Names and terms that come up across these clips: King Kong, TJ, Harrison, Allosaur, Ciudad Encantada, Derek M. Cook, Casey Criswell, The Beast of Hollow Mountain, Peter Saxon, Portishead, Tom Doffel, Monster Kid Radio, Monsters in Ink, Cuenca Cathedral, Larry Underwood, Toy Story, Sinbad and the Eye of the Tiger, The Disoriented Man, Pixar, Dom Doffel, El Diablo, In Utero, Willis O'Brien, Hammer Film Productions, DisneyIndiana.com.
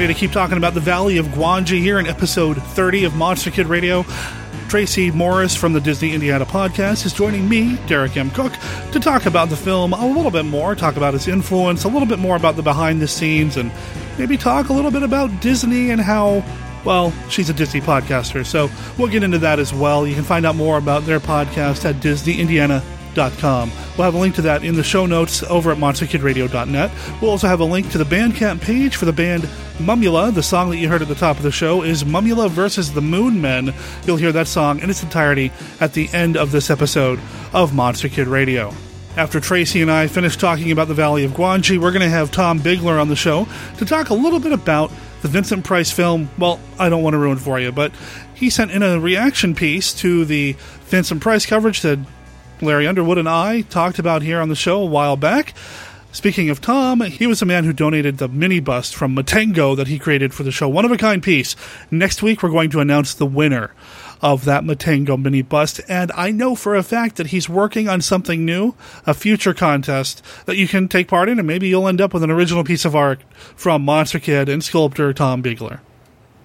ready to keep talking about the Valley of Gwangi here in episode 30 of Monster Kid Radio. Tracy Morris from the Disney Indiana podcast is joining me, Derek M. Cook, to talk about the film a little bit more, talk about its influence, a little bit more about the behind the scenes, and maybe talk a little bit about Disney and how, well, she's a Disney podcaster, so we'll get into that as well. You can find out more about their podcast at DisneyIndiana.com. We'll have a link to that in the show notes over at monsterkidradio.net. We'll also have a link to the Bandcamp page for the band Mumula. The song that you heard at the top of the show is Mumula versus the Moon Men. You'll hear that song in its entirety at the end of this episode of Monster Kid Radio. After Tracy and I finish talking about the Valley of Gwangi, we're going to have Tom Biegler on the show to talk a little bit about the Vincent Price film. Well, I don't want to ruin for you, but he sent in a reaction piece to the Vincent Price coverage that Larry Underwood and I talked about here on the show a while back. Speaking of Tom, he was a man who donated the mini bust from Matango that he created for the show. One of a kind piece. Next week, we're going to announce the winner of that Matango mini bust. And I know for a fact that he's working on something new, a future contest that you can take part in, and maybe you'll end up with an original piece of art from Monster Kid and sculptor Tom Biegler.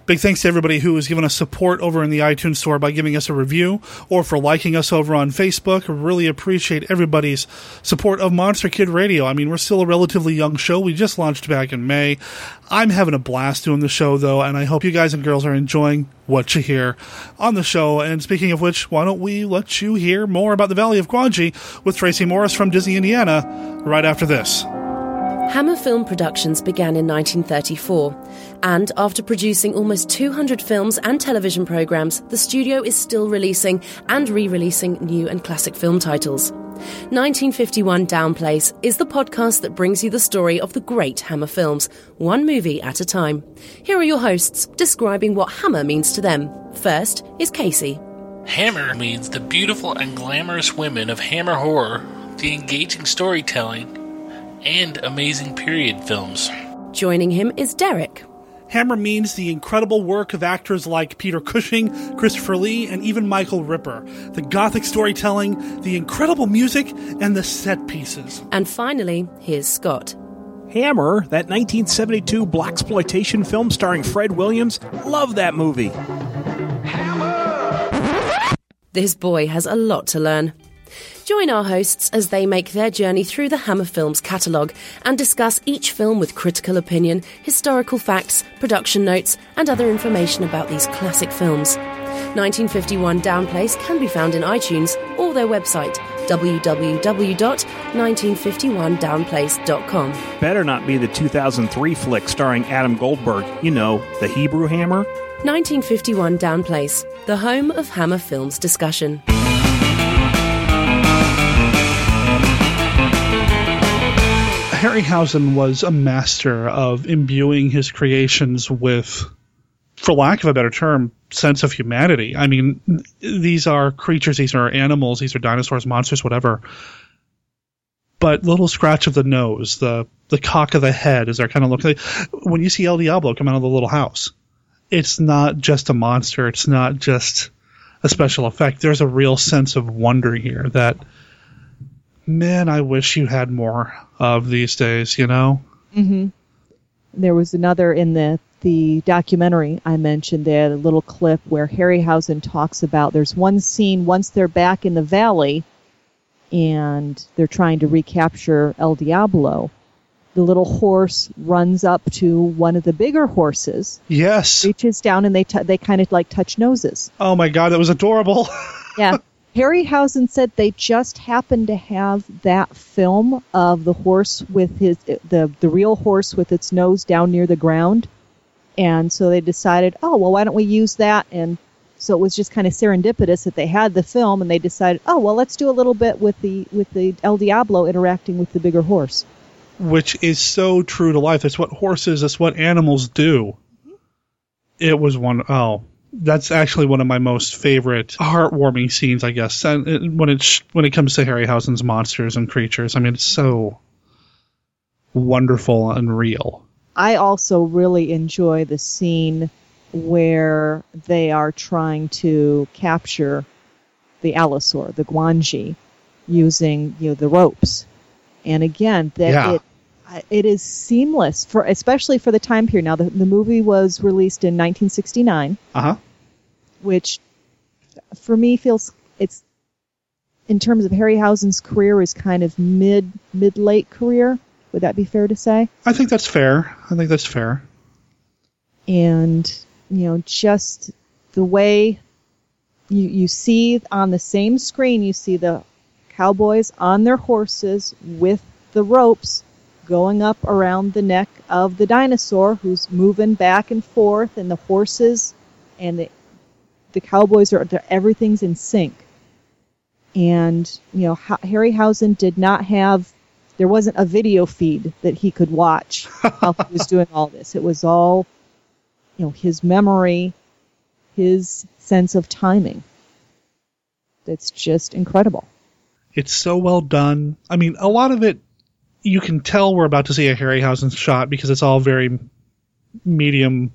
Big thanks to everybody who has given us support over in the iTunes store by giving us a review or for liking us over on Facebook. Really appreciate everybody's support of Monster Kid Radio. I mean, we're still a relatively young show. We just launched back in May. I'm having a blast doing the show, though, and I hope you guys and girls are enjoying what you hear on the show. And speaking of which, why don't we let you hear more about the Valley of Gwangi with Tracy Morris from Disney Indiana right after this. Hammer Film Productions began in 1934, and after producing almost 200 films and television programs, the studio is still releasing and re-releasing new and classic film titles. 1951 Down Place is the podcast that brings you the story of the great Hammer films, one movie at a time. Here are your hosts describing what Hammer means to them. First is Casey. Hammer means the beautiful and glamorous women of Hammer horror, the engaging storytelling, and amazing period films. Joining him is Derek. Hammer means the incredible work of actors like Peter Cushing, Christopher Lee, and even Michael Ripper. The gothic storytelling, the incredible music, and the set pieces. And finally, here's Scott. Hammer, that 1972 blaxploitation film starring Fred Williams, love that movie. Hammer! This boy has a lot to learn. Join our hosts as they make their journey through the Hammer Films catalogue and discuss each film with critical opinion, historical facts, production notes, and other information about these classic films. 1951 Down Place can be found in iTunes or their website, www.1951downplace.com. Better not be the 2003 flick starring Adam Goldberg, you know, the Hebrew Hammer. 1951 Down Place, the home of Hammer Films discussion. Harryhausen was a master of imbuing his creations with, for lack of a better term, sense of humanity. I mean, these are creatures, these are animals, these are dinosaurs, monsters, whatever. But little scratch of the nose, the cock of the head is their kind of look. When you see El Diablo come out of the little house, it's not just a monster. It's not just a special effect. There's a real sense of wonder here that, man, I wish you had more of these days, you know? Mm-hmm. There was another in the documentary I mentioned there, the little clip where Harryhausen talks about there's one scene once they're back in the valley and they're trying to recapture El Diablo. The little horse runs up to one of the bigger horses. Yes. Reaches down and they kind of like touch noses. Oh my God, that was adorable. Yeah. Harryhausen said they just happened to have that film of the horse with the real horse with its nose down near the ground. And so they decided, oh, well, why don't we use that? And so it was just kind of serendipitous that they had the film and they decided, oh, well, let's do a little bit with the El Diablo interacting with the bigger horse. Which is so true to life. It's what horses, it's what animals do. It was that's actually one of my most favorite heartwarming scenes, I guess, when it comes to Harryhausen's monsters and creatures. I mean, it's so wonderful and real. I also really enjoy the scene where they are trying to capture the Allosaur, the Gwangi, using the ropes. And again, that yeah. it it is seamless, for especially for the time period. Now, the movie was released in 1969, which for me feels it's, in terms of Harryhausen's career, is kind of mid-late career. Would that be fair to say? I think that's fair. And, you know, just the way you see on the same screen, you see the cowboys on their horses with the ropes going up around the neck of the dinosaur who's moving back and forth, and the horses and the cowboys are, everything's in sync. And, you know, Harryhausen did not have, there wasn't a video feed that he could watch while he was doing all this. It was all, you know, his memory, his sense of timing. That's just incredible. It's so well done. I mean, a lot of it, you can tell we're about to see a Harryhausen shot because it's all very medium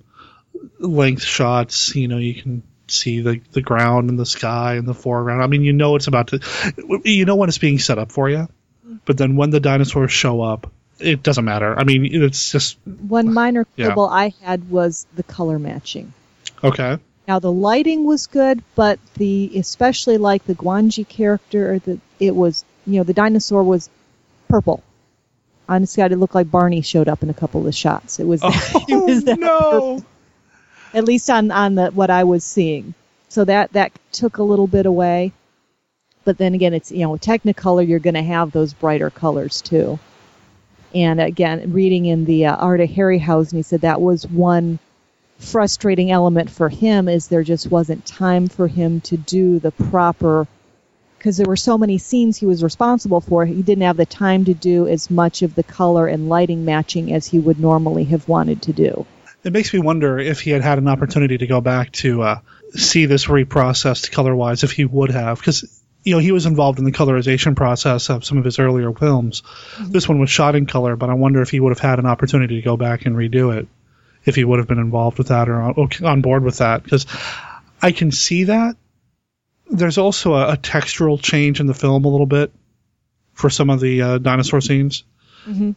length shots. You know, you can see the ground and the sky and the foreground. I mean, you know it's about to, you know when it's being set up for you, but then when the dinosaurs show up, it doesn't matter. I mean, it's just one minor quibble I had was the color matching. Okay. Now the lighting was good, but especially like the Gwangi character, it was, you know, the dinosaur was purple. Honestly, it looked like Barney showed up in a couple of shots. It was purple. At least on the what I was seeing. So that took a little bit away. But then again, it's, you know, Technicolor, you're going to have those brighter colors too. And again, reading in the Art of Harryhausen, he said that was one frustrating element for him, is there just wasn't time for him to do the proper, because there were so many scenes he was responsible for, he didn't have the time to do as much of the color and lighting matching as he would normally have wanted to do. It makes me wonder if he had an opportunity to go back to see this reprocessed color-wise, if he would have. Because, you know, he was involved in the colorization process of some of his earlier films. Mm-hmm. This one was shot in color, but I wonder if he would have had an opportunity to go back and redo it, if he would have been involved with that or on board with that. Because I can see that. There's also a textural change in the film a little bit for some of the dinosaur scenes. Mm-hmm.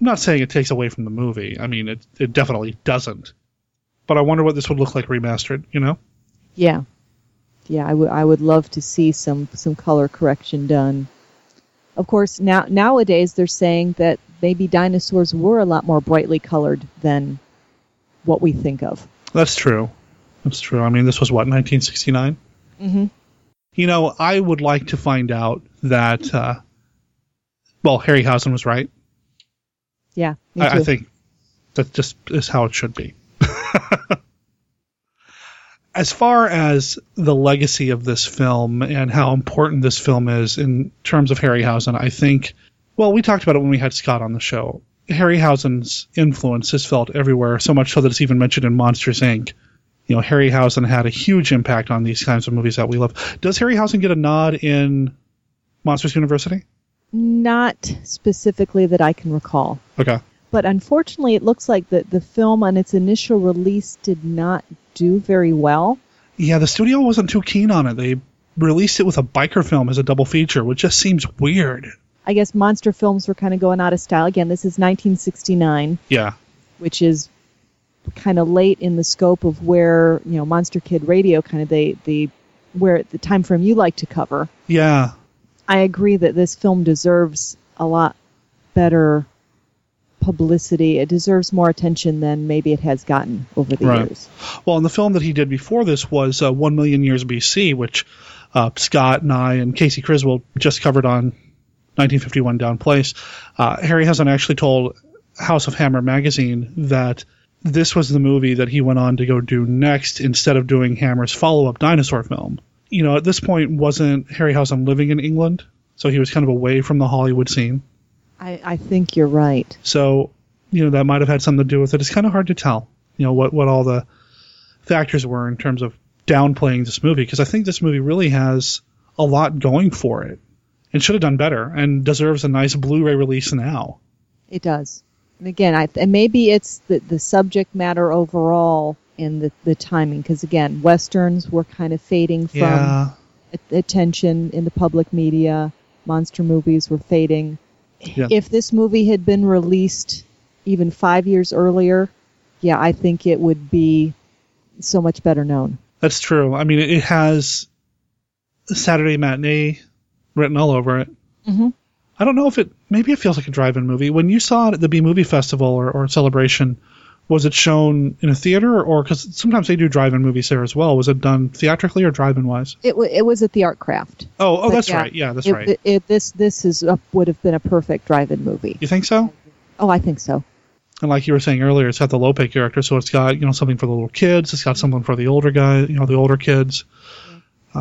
I'm not saying it takes away from the movie. I mean, it definitely doesn't. But I wonder what this would look like remastered, you know? Yeah. Yeah, I would love to see some color correction done. Of course, nowadays they're saying that maybe dinosaurs were a lot more brightly colored than what we think of. That's true. I mean, this was, what, 1969? Mm-hmm. You know, I would like to find out that, well, Harryhausen was right. Yeah, me too. I think that just is how it should be. As far as the legacy of this film and how important this film is in terms of Harryhausen, I think, well, we talked about it when we had Scott on the show. Harryhausen's influence is felt everywhere, so much so that it's even mentioned in Monsters, Inc. You know, Harryhausen had a huge impact on these kinds of movies that we love. Does Harryhausen get a nod in Monsters University? Not specifically that I can recall. Okay. But unfortunately, it looks like the film on its initial release did not do very well. Yeah, the studio wasn't too keen on it. They released it with a biker film as a double feature, which just seems weird. I guess monster films were kind of going out of style. Again, this is 1969. Yeah. Which is kind of late in the scope of where, you know, Monster Kid Radio kind of where the time frame you like to cover. Yeah. I agree that this film deserves a lot better publicity. It deserves more attention than maybe it has gotten over the years. Well, and the film that he did before this was 1 Million Years BC, which Scott and I and Casey Criswell just covered on 1951 Down Place. Harryhausen actually told House of Hammer magazine that this was the movie that he went on to go do next instead of doing Hammer's follow-up dinosaur film. You know, at this point, wasn't Harryhausen living in England? So he was kind of away from the Hollywood scene. I think you're right. So, you know, that might have had something to do with it. It's kind of hard to tell, you know, what all the factors were in terms of downplaying this movie, because I think this movie really has a lot going for it and should have done better and deserves a nice Blu-ray release now. It does. And again, and maybe it's the subject matter overall in the timing, because again, Westerns were kind of fading from attention in the public media. Monster movies were fading. Yeah. If this movie had been released even 5 years earlier, yeah, I think it would be so much better known. That's true. I mean, it has Saturday Matinee written all over it. Mm-hmm. I don't know if maybe it feels like a drive-in movie. When you saw it at the B-Movie Festival or Celebration, was it shown in a theater, or because sometimes they do drive-in movies there as well? Was it done theatrically or drive-in wise? It was at the Art Craft. Oh, but that's yeah, right. Yeah, that's right. This would have been a perfect drive-in movie. You think so? Oh, I think so. And like you were saying earlier, it's got the Lope character, so it's got something for the little kids. It's got something for the older guy, the older kids.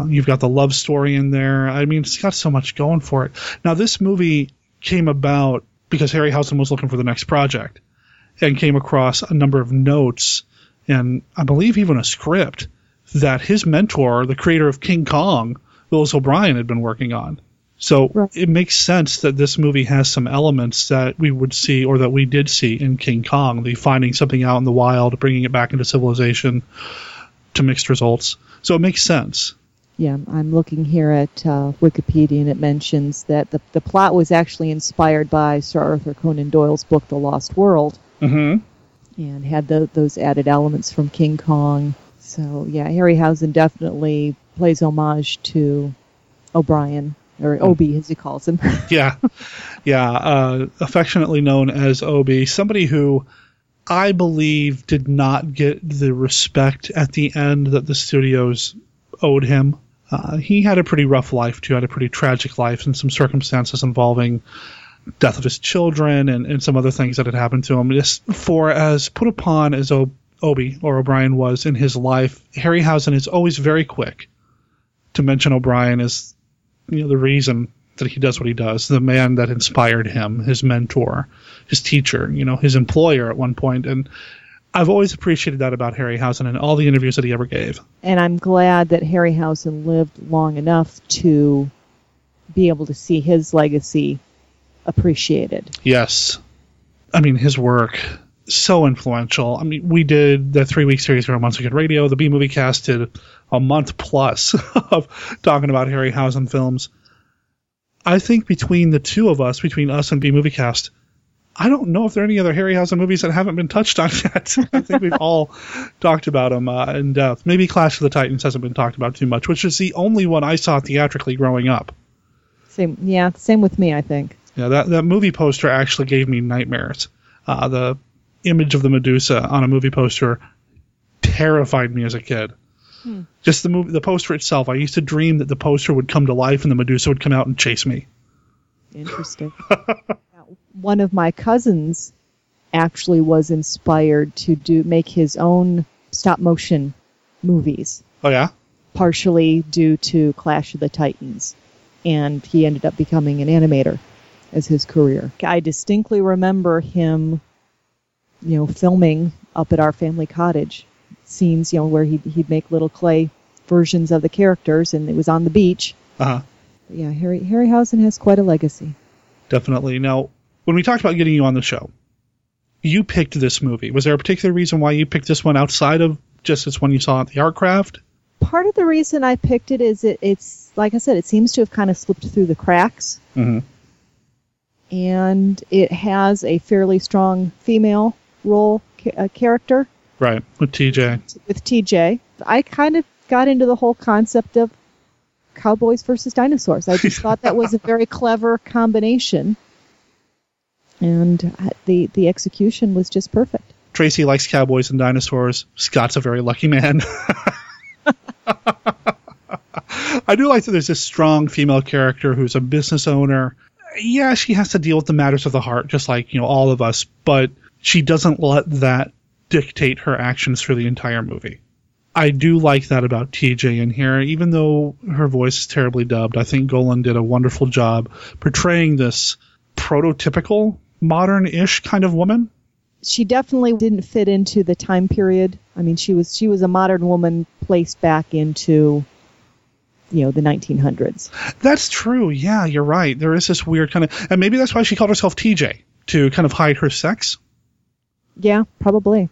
You've got the love story in there. I mean, it's got so much going for it. Now, this movie came about because Harryhausen was looking for the next project and came across a number of notes and I believe even a script that his mentor, the creator of King Kong, Willis O'Brien, had been working on. So It makes sense that this movie has some elements that we would see or that we did see in King Kong, the finding something out in the wild, bringing it back into civilization to mixed results. So it makes sense. Yeah, I'm looking here at Wikipedia, and it mentions that the plot was actually inspired by Sir Arthur Conan Doyle's book, The Lost World, and had those added elements from King Kong. So, yeah, Harryhausen definitely plays homage to O'Brien, or Obi, as he calls him. Affectionately known as Obi, somebody who I believe did not get the respect at the end that the studios owed him. He had a pretty rough life, too. Had a pretty tragic life and some circumstances involving death of his children and some other things that had happened to him. Just for as put upon as Obi or O'Brien was in his life, Harryhausen is always very quick to mention O'Brien as the reason that he does what he does, the man that inspired him, his mentor, his teacher, his employer at one point. And I've always appreciated that about Harryhausen and all the interviews that he ever gave. And I'm glad that Harryhausen lived long enough to be able to see his legacy appreciated. Yes. I mean, his work, so influential. I mean, we did the 3-week series here on Monster Kid Radio. The B-Movie Cast did a month plus of talking about Harryhausen films. I think between the two of us, between us and B-Movie Cast, I don't know if there are any other Harryhausen movies that haven't been touched on yet. I think we've all talked about them in depth. Maybe Clash of the Titans hasn't been talked about too much, which is the only one I saw theatrically growing up. Same with me, I think. Yeah, that movie poster actually gave me nightmares. The image of the Medusa on a movie poster terrified me as a kid. Just the poster itself. I used to dream that the poster would come to life and the Medusa would come out and chase me. Interesting. One of my cousins actually was inspired to make his own stop-motion movies. Oh, yeah? Partially due to Clash of the Titans. And he ended up becoming an animator as his career. I distinctly remember him, filming up at our family cottage scenes, where he'd make little clay versions of the characters, and it was on the beach. Uh-huh. Yeah, Harryhausen has quite a legacy. Definitely. Now, when we talked about getting you on the show, you picked this movie. Was there a particular reason why you picked this one outside of just this one you saw at the Art Craft? Part of the reason I picked it is it's, like I said, it seems to have kind of slipped through the cracks. Mm-hmm. And it has a fairly strong female role character. Right, with TJ. I kind of got into the whole concept of cowboys versus dinosaurs. I just thought that was a very clever combination. And the execution was just perfect. Tracy likes cowboys and dinosaurs. Scott's a very lucky man. I do like that there's this strong female character who's a business owner. Yeah, she has to deal with the matters of the heart, just like all of us. But she doesn't let that dictate her actions for the entire movie. I do like that about TJ in here, even though her voice is terribly dubbed. I think Golan did a wonderful job portraying this prototypical, modern-ish kind of woman. She definitely didn't fit into the time period. I mean, she was a modern woman placed back into, the 1900s. That's true. Yeah, you're right. There is this weird kind of... And maybe that's why she called herself TJ, to kind of hide her sex. Yeah, probably.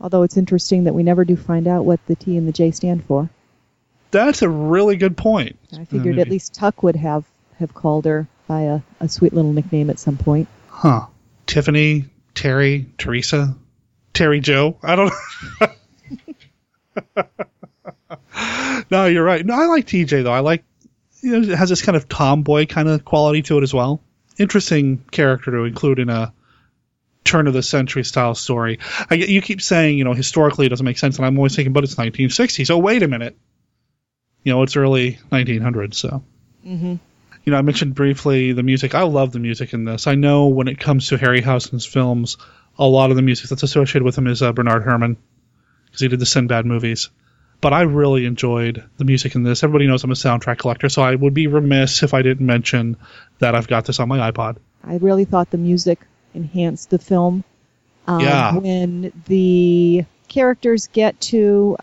Although it's interesting that we never do find out what the T and the J stand for. That's a really good point. I figured at least Tuck would have called her by a sweet little nickname at some point. Huh. Tiffany, Terry, Teresa, Terry Joe. I don't know. No, you're right. No, I like TJ, though. I like, you know, it has this kind of tomboy kind of quality to it as well. Interesting character to include in a turn-of-the-century style story. You keep saying, you know, historically it doesn't make sense, and I'm always thinking, but it's 1960s. Oh, wait a minute. You know, it's early 1900s, so. Mm-hmm. You know, I mentioned briefly the music. I love the music in this. I know when it comes to Harryhausen's films, a lot of the music that's associated with him is Bernard Herrmann, because he did the Sinbad movies. But I really enjoyed the music in this. Everybody knows I'm a soundtrack collector, so I would be remiss if I didn't mention that I've got this on my iPod. I really thought the music enhanced the film. Yeah. When the characters get to,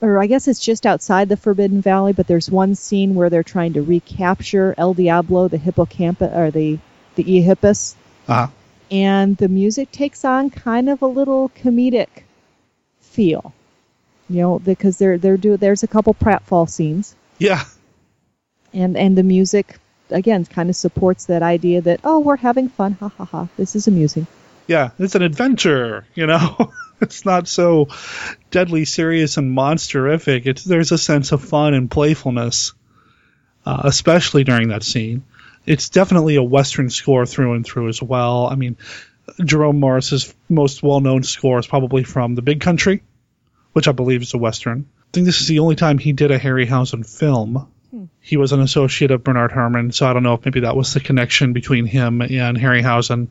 or I guess it's just outside the Forbidden Valley, but there's one scene where they're trying to recapture El Diablo, the hippocampus, or the ehippus. Uh-huh. And the music takes on kind of a little comedic feel. You know, because there's a couple pratfall scenes. Yeah. And the music, again, kind of supports that idea that, oh, we're having fun, ha ha ha, this is amusing. Yeah, it's an adventure, you know. It's not so deadly serious and monsterific. There's a sense of fun and playfulness, especially during that scene. It's definitely a Western score through and through as well. I mean, Jerome Morris's most well-known score is probably from The Big Country, which I believe is a Western. I think this is the only time he did a Harryhausen film. Hmm. He was an associate of Bernard Herrmann, so I don't know if maybe that was the connection between him and Harryhausen,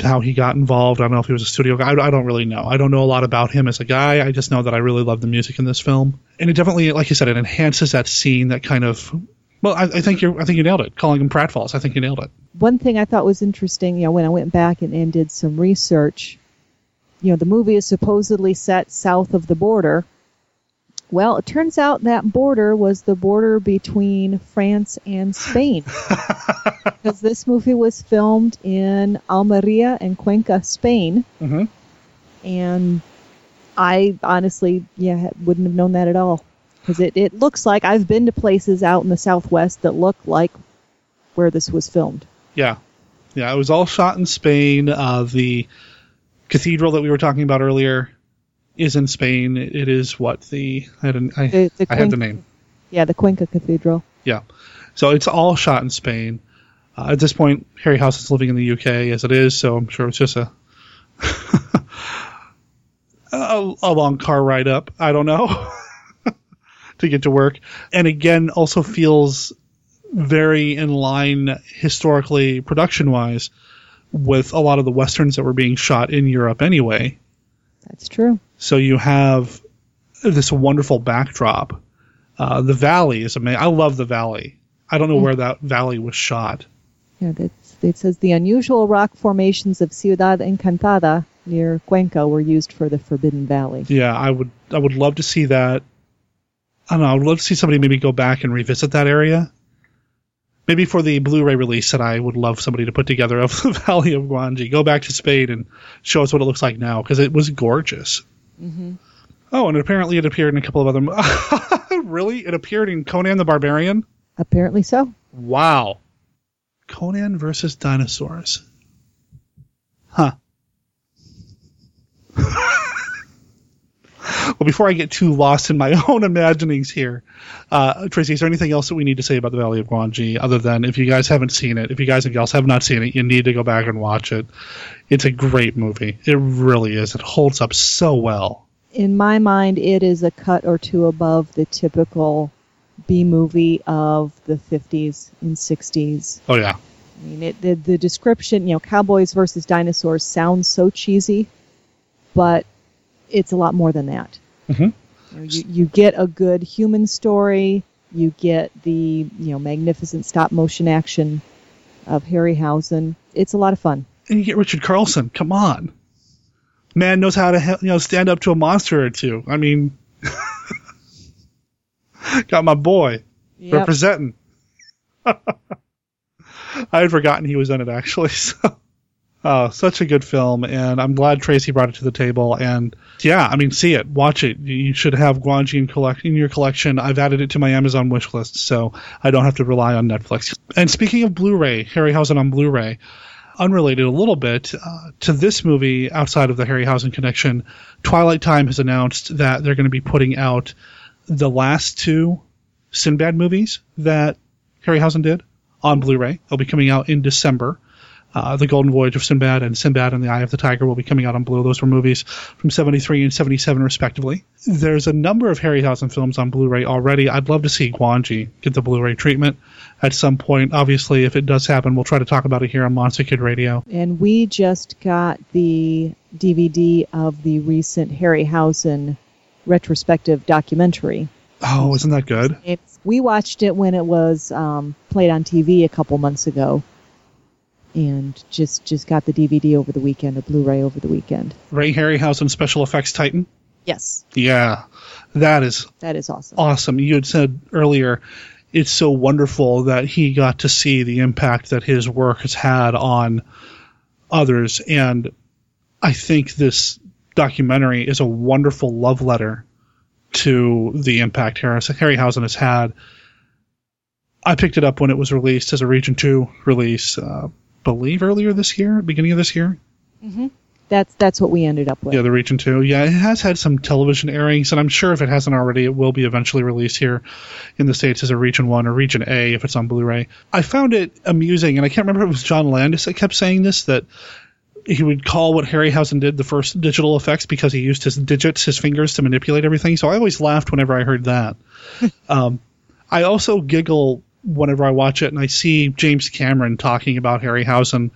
how he got involved. I don't know if he was a studio guy. I don't really know. I don't know a lot about him as a guy. I just know that I really love the music in this film. And it definitely, like you said, it enhances that scene, that kind of... Well, I think you nailed it. Calling them pratfalls, I think you nailed it. One thing I thought was interesting, you know, when I went back and did some research... You know, the movie is supposedly set south of the border. Well, it turns out that border was the border between France and Spain. Because this movie was filmed in Almeria and Cuenca, Spain. Mm-hmm. And I honestly wouldn't have known that at all. Because it looks like I've been to places out in the Southwest that look like where this was filmed. Yeah. Yeah, it was all shot in Spain. The cathedral that we were talking about earlier is in Spain. It is what I had the name. Yeah, the Cuenca Cathedral. Yeah. So it's all shot in Spain. At this point, Harryhausen's living in the UK as it is, so I'm sure it's just a long car ride up. I don't know. To get to work. And again, also feels very in line historically, production-wise, with a lot of the Westerns that were being shot in Europe anyway. That's true. So you have this wonderful backdrop. The valley is amazing. I love the valley. I don't know where that valley was shot. Yeah, it says the unusual rock formations of Ciudad Encantada near Cuenca were used for the Forbidden Valley. Yeah, I would love to see that. I don't know. I would love to see somebody maybe go back and revisit that area. Maybe for the Blu-ray release that I would love somebody to put together of the Valley of Gwangi. Go back to Spain and show us what it looks like now, because it was gorgeous. Mm-hmm. Oh, and apparently it appeared in a couple of other... Really? It appeared in Conan the Barbarian? Apparently so. Wow. Conan versus dinosaurs. Huh. Well, before I get too lost in my own imaginings here, Tracy, is there anything else that we need to say about the Valley of Gwangi other than if you guys have not seen it, you need to go back and watch it. It's a great movie. It really is. It holds up so well. In my mind, it is a cut or two above the typical B-movie of the 50s and 60s. Oh, yeah. I mean, the description, you know, cowboys versus dinosaurs sounds so cheesy, but... It's a lot more than that. Mm-hmm. You get a good human story. You get the magnificent stop motion action of Harryhausen. It's a lot of fun. And you get Richard Carlson. Come on, man knows how to stand up to a monster or two. I mean, got my boy representing. I had forgotten he was in it actually. So Such a good film, and I'm glad Tracy brought it to the table. And yeah, I mean, see it, watch it. You should have Gwangi in your collection. I've added it to my Amazon wish list, so I don't have to rely on Netflix. And speaking of Blu-ray, Harryhausen on Blu-ray, unrelated a little bit to this movie outside of the Harryhausen connection, Twilight Time has announced that they're going to be putting out the last two Sinbad movies that Harryhausen did on Blu-ray. They'll be coming out in December. The Golden Voyage of Sinbad and Sinbad and the Eye of the Tiger will be coming out on Blu-ray. Those were movies from 73 and 77, respectively. There's a number of Harryhausen films on Blu-ray already. I'd love to see Gwangi get the Blu-ray treatment at some point. Obviously, if it does happen, we'll try to talk about it here on Monster Kid Radio. And we just got the DVD of the recent Harryhausen retrospective documentary. Oh, isn't that good? We watched it when it was played on TV a couple months ago. And just got the DVD over the weekend, a Blu-ray over the weekend. Ray Harryhausen, Special Effects Titan? Yes. Yeah. That is awesome. Awesome. You had said earlier, it's so wonderful that he got to see the impact that his work has had on others. And I think this documentary is a wonderful love letter to the impact Harryhausen has had. I picked it up when it was released as a Region 2 release, believe earlier this year, beginning of this year. Mm-hmm. That's what we ended up with. Yeah, the Region 2. Yeah, it has had some television airings, and I'm sure if it hasn't already, it will be eventually released here in the States as a Region 1 or Region A if it's on Blu-ray. I found it amusing, and I can't remember if it was John Landis that kept saying this, that he would call what Harryhausen did the first digital effects because he used his digits, his fingers, to manipulate everything. So I always laughed whenever I heard that. I also giggle whenever I watch it and I see James Cameron talking about Harryhausen.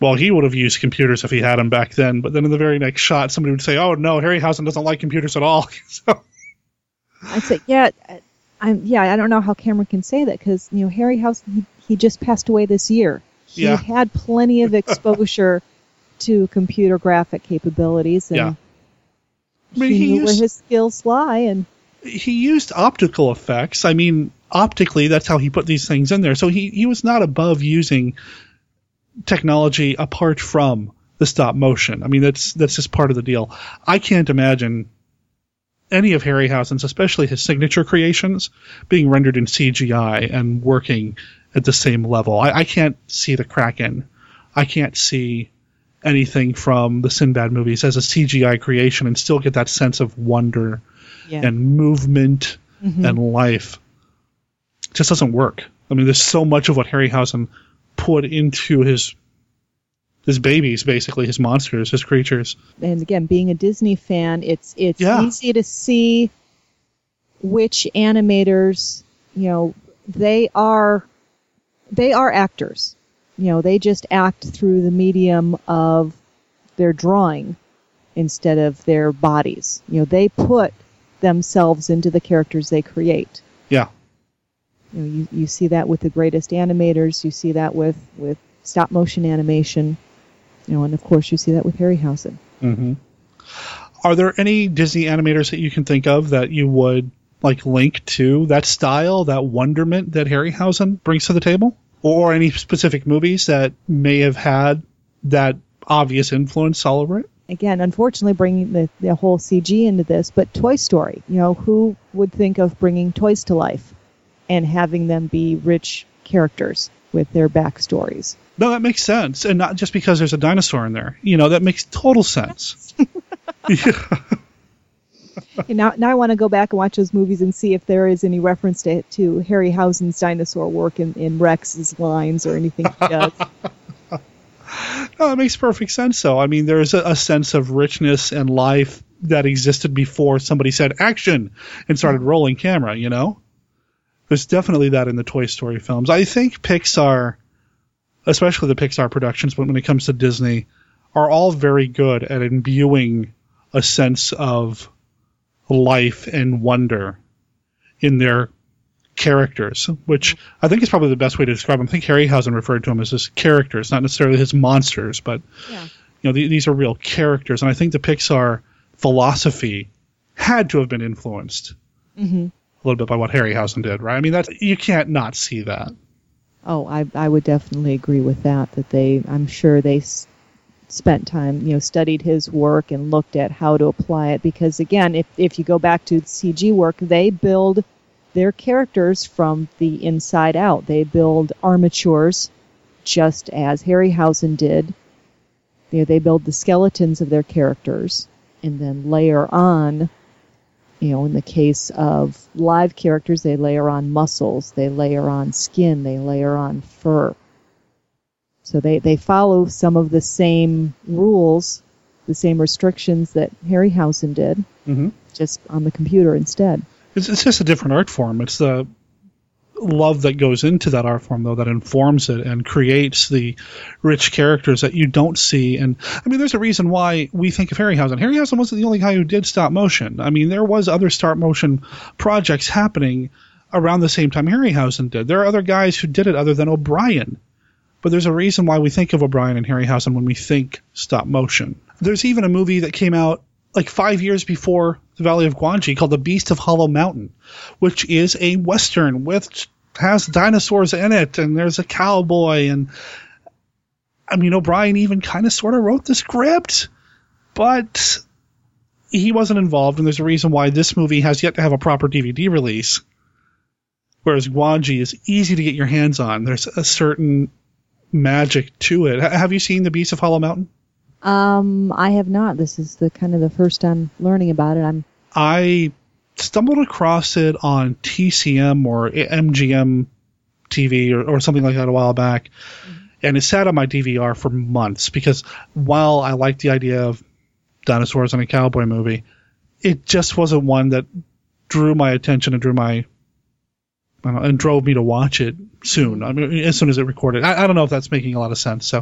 Well, he would have used computers if he had them back then, but then in the very next shot, somebody would say, oh no, Harryhausen doesn't like computers at all. So I'd say, I don't know how Cameron can say that because, you know, Harryhausen, he just passed away this year. He had plenty of exposure to computer graphic capabilities, and he knew where his skills lie. And he used optical effects. I mean, optically, that's how he put these things in there. So he was not above using technology apart from the stop motion. I mean, that's just part of the deal. I can't imagine any of Harryhausen's, especially his signature creations, being rendered in CGI and working at the same level. I can't see the Kraken. I can't see anything from the Sinbad movies as a CGI creation and still get that sense of wonder and movement and life. It just doesn't work. I mean, there's so much of what Harryhausen put into his babies, basically, his monsters, his creatures. And again, being a Disney fan, it's easy to see which animators, you know, they are actors. You know, they just act through the medium of their drawing instead of their bodies. You know, they put themselves into the characters they create. Yeah. You know, you see that with the greatest animators. You see that with stop motion animation. You know, and of course you see that with Harryhausen. Mm-hmm. Are there any Disney animators that you can think of that you would like link to that style, that wonderment that Harryhausen brings to the table? Or any specific movies that may have had that obvious influence all over it? Again, unfortunately, bringing the whole CG into this, but Toy Story. You know, who would think of bringing toys to life and having them be rich characters with their backstories? No, that makes sense. And not just because there's a dinosaur in there. You know, that makes total sense. And now I want to go back and watch those movies and see if there is any reference to Harryhausen's dinosaur work in Rex's lines or anything he does. No, that makes perfect sense, though. I mean, there's a sense of richness and life that existed before somebody said action and started rolling camera, you know? There's definitely that in the Toy Story films. I think Pixar, especially the Pixar productions, but when it comes to Disney, are all very good at imbuing a sense of life and wonder in their characters, which I think is probably the best way to describe them. I think Harryhausen referred to them as his characters, not necessarily his monsters, but you know, these are real characters. And I think the Pixar philosophy had to have been influenced a little bit by what Harryhausen did, right? I mean, that's, you can't not see that. Oh, I would definitely agree with that. I'm sure they spent time, studied his work and looked at how to apply it. Because, again, if you go back to CG work, they build their characters from the inside out. They build armatures just as Harryhausen did. They build the skeletons of their characters and then layer on, in the case of live characters, they layer on muscles, they layer on skin, they layer on fur. So they follow some of the same rules, the same restrictions that Harryhausen did, mm-hmm. just on the computer instead. It's just a different art form. It's the love that goes into that art form, though, that informs it and creates the rich characters that you don't see. And I mean, there's a reason why we think of Harryhausen. Harryhausen wasn't the only guy who did stop motion. I mean, there was other stop motion projects happening around the same time Harryhausen did. There are other guys who did it other than O'Brien. But there's a reason why we think of O'Brien and Harryhausen when we think stop motion. There's even a movie that came out like 5 years before The Valley of Gwangi called The Beast of Hollow Mountain, which is a Western which has dinosaurs in it, and there's a cowboy. And I mean, O'Brien even kind of sort of wrote the script, but he wasn't involved. And there's a reason why this movie has yet to have a proper DVD release, whereas Gwangi is easy to get your hands on. There's a certain magic to it. Have you seen The Beast of Hollow Mountain? I have not. This is the first I'm learning about it. I stumbled across it on TCM or MGM TV or something like that a while back, mm-hmm. and it sat on my DVR for months because while I liked the idea of dinosaurs in a cowboy movie, it just wasn't one that drew my attention and drove me to watch it soon. I mean, as soon as it recorded. I don't know if that's making a lot of sense. So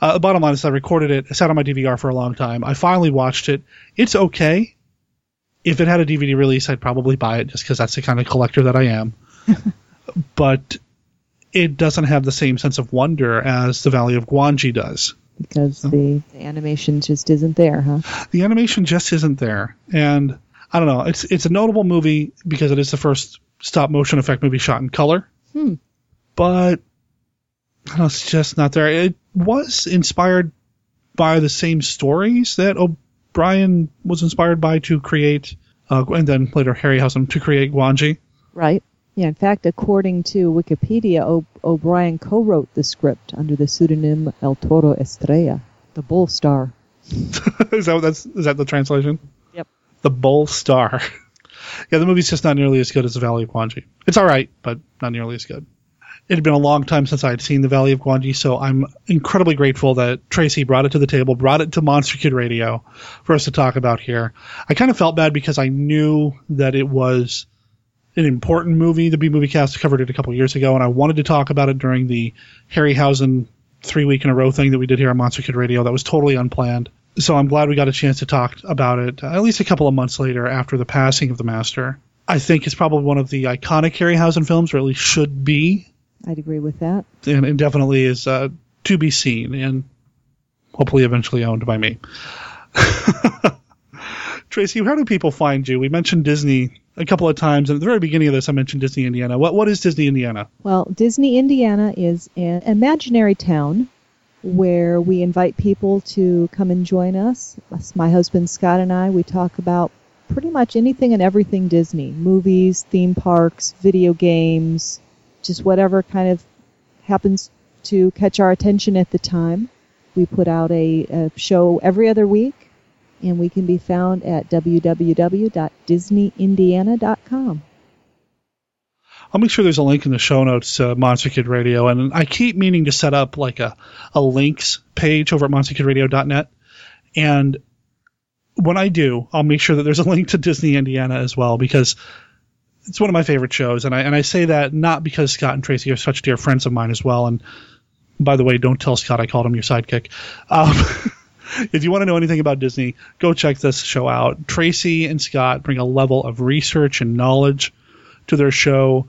the bottom line is I recorded it. It sat on my DVR for a long time. I finally watched it. It's okay. If it had a DVD release, I'd probably buy it just because that's the kind of collector that I am. But it doesn't have the same sense of wonder as The Valley of Gwangi does. Because the animation just isn't there, huh? The animation just isn't there. And I don't know. It's a notable movie because it is the first stop motion effect movie shot in color. But I don't know, it's just not there. It was inspired by the same stories that O'Brien was inspired by to create, and then later Harryhausen to create Gwangi. Right. Yeah. In fact, according to Wikipedia, O'Brien co-wrote the script under the pseudonym El Toro Estrella, the Bull Star. Is that the translation? Yep. The Bull Star. Yeah, the movie's just not nearly as good as The Valley of Gwangi. It's all right, but not nearly as good. It had been a long time since I had seen The Valley of Gwangi, so I'm incredibly grateful that Tracy brought it to the table, brought it to Monster Kid Radio for us to talk about here. I kind of felt bad because I knew that it was an important movie. The B-Movie Cast covered it a couple years ago, and I wanted to talk about it during the Harryhausen 3-week-in-a-row thing that we did here on Monster Kid Radio. That was totally unplanned. So I'm glad we got a chance to talk about it at least a couple of months later after the passing of the master. I think it's probably one of the iconic Harryhausen films, or at least should be. I'd agree with that. And it definitely is to be seen and hopefully eventually owned by me. Tracy, how do people find you? We mentioned Disney a couple of times, and at the very beginning of this I mentioned Disney Indiana. What is Disney Indiana? Well, Disney Indiana is an imaginary town where we invite people to come and join us. My husband Scott and I, we talk about pretty much anything and everything Disney. Movies, theme parks, video games, just whatever kind of happens to catch our attention at the time. We put out a show every other week, and we can be found at www.DisneyIndiana.com. I'll make sure there's a link in the show notes to Monster Kid Radio. And I keep meaning to set up like a links page over at monsterkidradio.net. And when I do, I'll make sure that there's a link to Disney Indiana as well, because it's one of my favorite shows. And I say that not because Scott and Tracy are such dear friends of mine as well. And by the way, don't tell Scott I called him your sidekick. If you want to know anything about Disney, go check this show out. Tracy and Scott bring a level of research and knowledge to their show.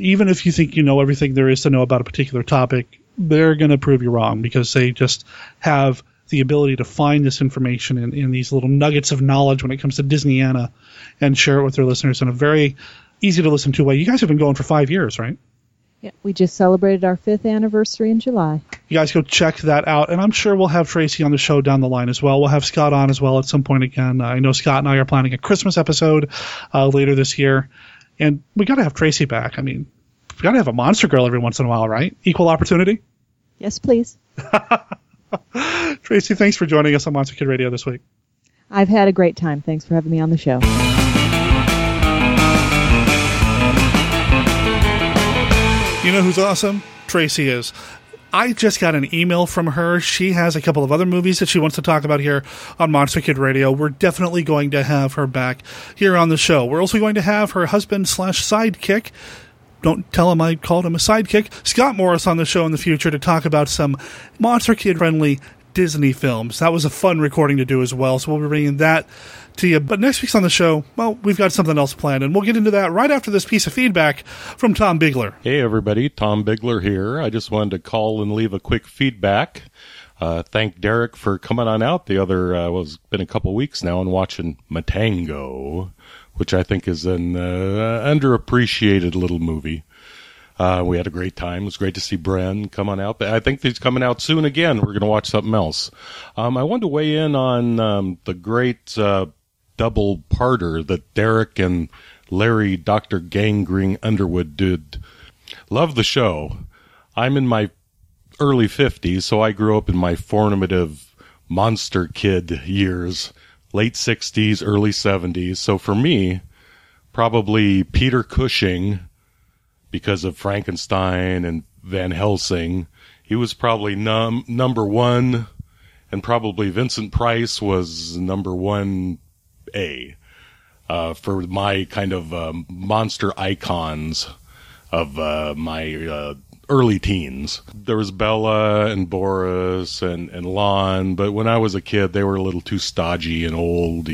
Even if you think you know everything there is to know about a particular topic, they're going to prove you wrong because they just have the ability to find this information in these little nuggets of knowledge when it comes to Disneyana and share it with their listeners in a very easy-to-listen-to way. You guys have been going for 5 years, right? Yeah, we just celebrated our 5th anniversary in July. You guys go check that out, and I'm sure we'll have Tracy on the show down the line as well. We'll have Scott on as well at some point again. I know Scott and I are planning a Christmas episode later this year, and we got to have Tracy back. I mean, we got to have a monster girl every once in a while, right? Equal opportunity? Yes, please. Tracy, thanks for joining us on Monster Kid Radio this week. I've had a great time. Thanks for having me on the show. You know who's awesome? Tracy is. I just got an email from her. She has a couple of other movies that she wants to talk about here on Monster Kid Radio. We're definitely going to have her back here on the show. We're also going to have her husband/sidekick, don't tell him I called him a sidekick, Scott Morris, on the show in the future to talk about some Monster Kid-friendly Disney films. That was a fun recording to do as well, so we'll be bringing that to you. But next week's on the show, well, we've got something else planned, and we'll get into that right after this piece of feedback from Tom Biegler. Hey, everybody. Tom Biegler here. I just wanted to call and leave a quick feedback. Thank Derek for coming on out the other, it's been a couple weeks now, and watching Matango, which I think is an underappreciated little movie. We had a great time. It was great to see Bren come on out. I think he's coming out soon again. We're going to watch something else. I wanted to weigh in on the great double-parter that Derek and Larry Dr. Gangrene Underwood did. Love the show. I'm in my early 50s, so I grew up in my formative monster kid years. Late 60s, early 70s. So for me, probably Peter Cushing, because of Frankenstein and Van Helsing. He was probably number one, and probably Vincent Price was number 1A for my kind of monster icons of my early teens. There was Bella and Boris and Lon, but when I was a kid, they were a little too stodgy and old,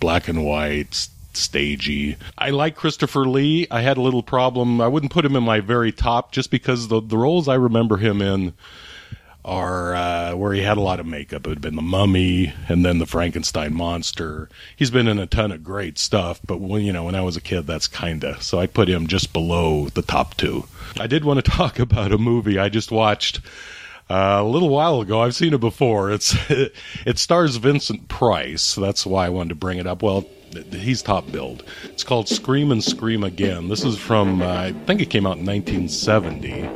black and white, stagey. I like Christopher Lee. I had a little problem. I wouldn't put him in my very top just because the roles I remember him in are where he had a lot of makeup. It would have been The Mummy and then The Frankenstein Monster. He's been in a ton of great stuff, but when I was a kid, that's so I put him just below the top two. I did want to talk about a movie I just watched a little while ago. I've seen it before. It stars Vincent Price, so that's why I wanted to bring it up. Well, he's top billed. It's called Scream and Scream Again. This is from, I think it came out in 1970.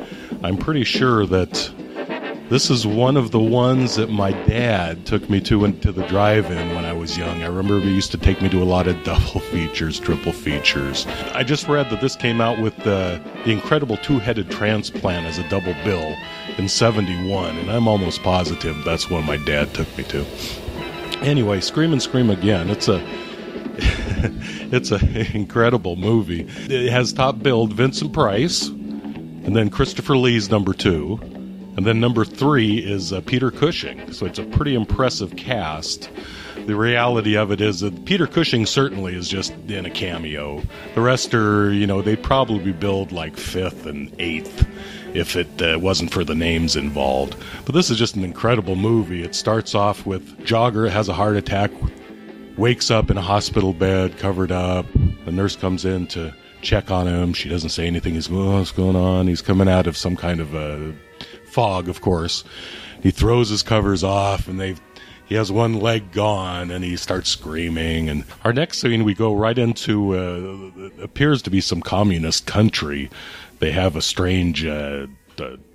I'm pretty sure that this is one of the ones that my dad took me to the drive-in when I was young. I remember he used to take me to a lot of double features, triple features. I just read that this came out with the Incredible Two-Headed Transplant as a double bill in 71, and I'm almost positive that's one my dad took me to. Anyway, Scream and Scream Again. It's an incredible movie. It has top billed Vincent Price, and then Christopher Lee's number 2, and then number 3 is Peter Cushing. So it's a pretty impressive cast. The reality of it is that Peter Cushing certainly is just in a cameo. The rest are, they'd probably be billed like 5th and 8th if it wasn't for the names involved. But this is just an incredible movie. It starts off with Jogger has a heart attack, wakes up in a hospital bed, covered up. The nurse comes in to check on him. She doesn't say anything. He's going, what's going on? He's coming out of some kind of a fog, of course. He throws his covers off, and he has one leg gone, and he starts screaming. And our next scene, we go right into appears to be some communist country. They have a strange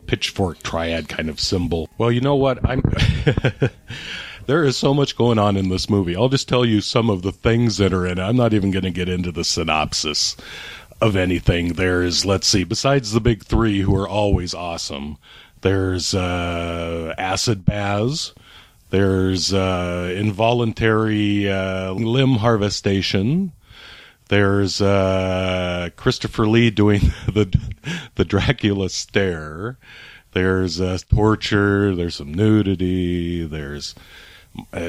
pitchfork triad kind of symbol. Well, you know what? There is so much going on in this movie. I'll just tell you some of the things that are in it. I'm not even going to get into the synopsis of anything. There's, besides the big three who are always awesome, there's acid baths, there's involuntary limb harvestation, there's Christopher Lee doing the Dracula stare, there's torture, there's some nudity, there's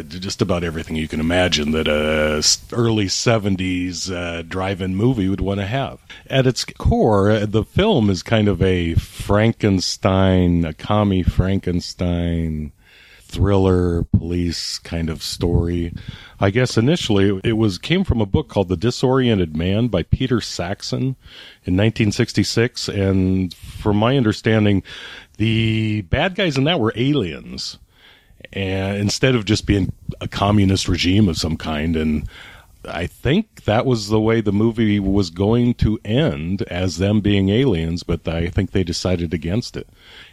just about everything you can imagine that a early 70s drive-in movie would want to have. At its core, the film is kind of a Frankenstein, a commie Frankenstein thriller police kind of story. I guess initially it came from a book called The Disoriented Man by Peter Saxon in 1966, and from my understanding, the bad guys in that were aliens, and instead of just being a communist regime of some kind. And I think that was the way the movie was going to end, as them being aliens, but I think they decided against it.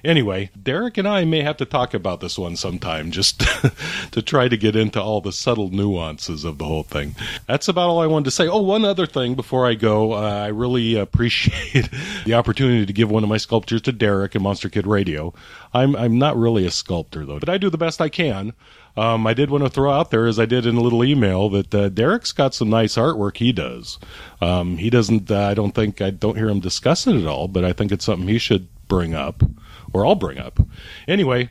Anyway, Derek and I may have to talk about this one sometime, just to try to get into all the subtle nuances of the whole thing. That's about all I wanted to say. Oh, one other thing before I go. I really appreciate the opportunity to give one of my sculptures to Derek and Monster Kid Radio. I'm not really a sculptor, though, but I do the best I can. I did want to throw out there, as I did in a little email, that Derek's got some nice artwork he does. He doesn't, I don't hear him discuss it at all, but I think it's something he should bring up, or I'll bring up. Anyway,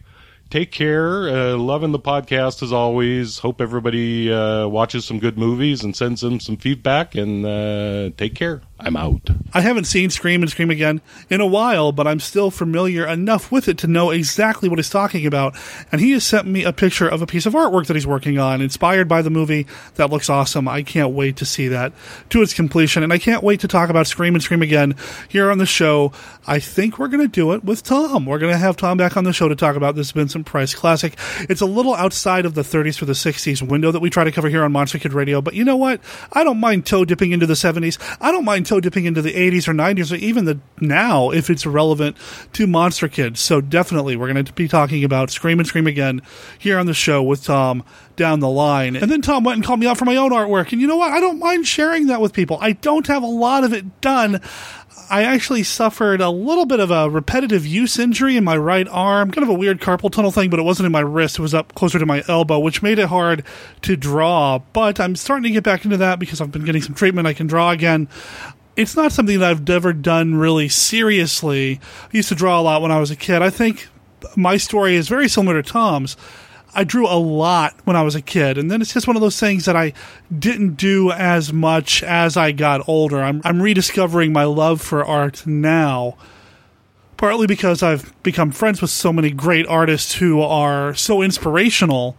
take care. Loving the podcast as always. Hope everybody watches some good movies and sends them some feedback, and take care. I'm out. I haven't seen Scream and Scream Again in a while, but I'm still familiar enough with it to know exactly what he's talking about. And he has sent me a picture of a piece of artwork that he's working on, inspired by the movie. That looks awesome. I can't wait to see that to its completion. And I can't wait to talk about Scream and Scream Again here on the show. I think we're going to do it with Tom. We're going to have Tom back on the show to talk about this Vincent Price classic. It's a little outside of the 30s through the 60s window that we try to cover here on Monster Kid Radio. But you know what? I don't mind toe dipping into the 70s. I don't mind toe dipping into the 80s or 90s or even the now if it's relevant to Monster Kids. So definitely we're going to be talking about Scream and Scream Again here on the show with Tom down the line. And then Tom went and called me out for my own artwork. And you know what? I don't mind sharing that with people. I don't have a lot of it done. I actually suffered a little bit of a repetitive use injury in my right arm, kind of a weird carpal tunnel thing, but it wasn't in my wrist. It was up closer to my elbow, which made it hard to draw. But I'm starting to get back into that because I've been getting some treatment. I can draw again. It's not something that I've ever done really seriously. I used to draw a lot when I was a kid. I think my story is very similar to Tom's. I drew a lot when I was a kid, and then it's just one of those things that I didn't do as much as I got older. I'm rediscovering my love for art now, partly because I've become friends with so many great artists who are so inspirational.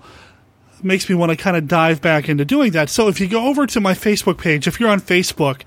It makes me want to kind of dive back into doing that. So if you go over to my Facebook page, if you're on Facebook,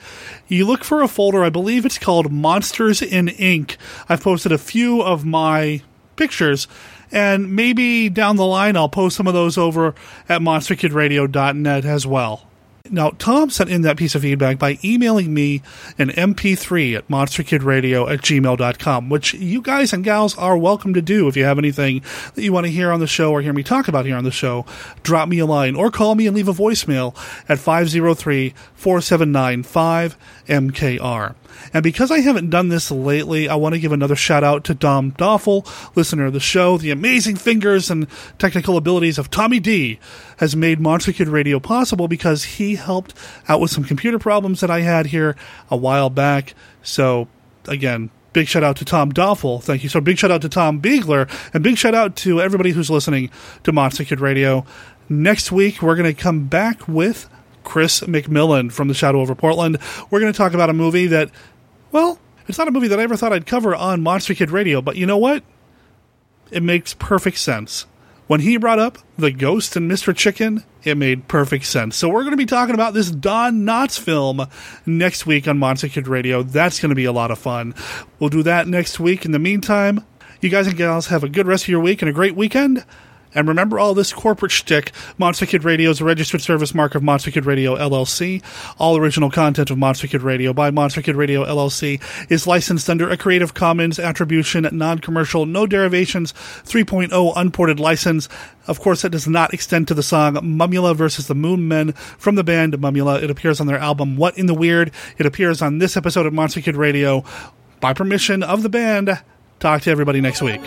you look for a folder, I believe it's called Monsters in Ink. I've posted a few of my pictures, and maybe down the line, I'll post some of those over at monsterkidradio.net as well. Now, Tom sent in that piece of feedback by emailing me an mp3 at monsterkidradio@gmail.com, which you guys and gals are welcome to do. If you have anything that you want to hear on the show or hear me talk about here on the show, drop me a line or call me and leave a voicemail at 503-479-5MKR. And because I haven't done this lately, I want to give another shout-out to Dom Doffel, listener of the show. The amazing fingers and technical abilities of Tommy D has made Monster Kid Radio possible because he helped out with some computer problems that I had here a while back. So, again, big shout-out to Tom Doffel. Thank you. So big shout-out to Tom Biegler, and big shout-out to everybody who's listening to Monster Kid Radio. Next week, we're going to come back with Chris McMillan from The Shadow Over Portland. We're going to talk about a movie that, well, it's not a movie that I ever thought I'd cover on Monster Kid Radio, but you know what? It makes perfect sense. When he brought up The Ghost and Mr. Chicken, it made perfect sense. So we're going to be talking about this Don Knotts film next week on Monster Kid Radio. That's going to be a lot of fun. We'll do that next week. In the meantime, you guys and gals have a good rest of your week and a great weekend. And remember all this corporate shtick. Monster Kid Radio is a registered service mark of Monster Kid Radio, LLC. All original content of Monster Kid Radio by Monster Kid Radio, LLC is licensed under a Creative Commons Attribution, Non-Commercial, No Derivations, 3.0 Unported License. Of course, that does not extend to the song Mumula versus the Moon Men from the band Mumula. It appears on their album What in the Weird. It appears on this episode of Monster Kid Radio by permission of the band. Talk to everybody next week.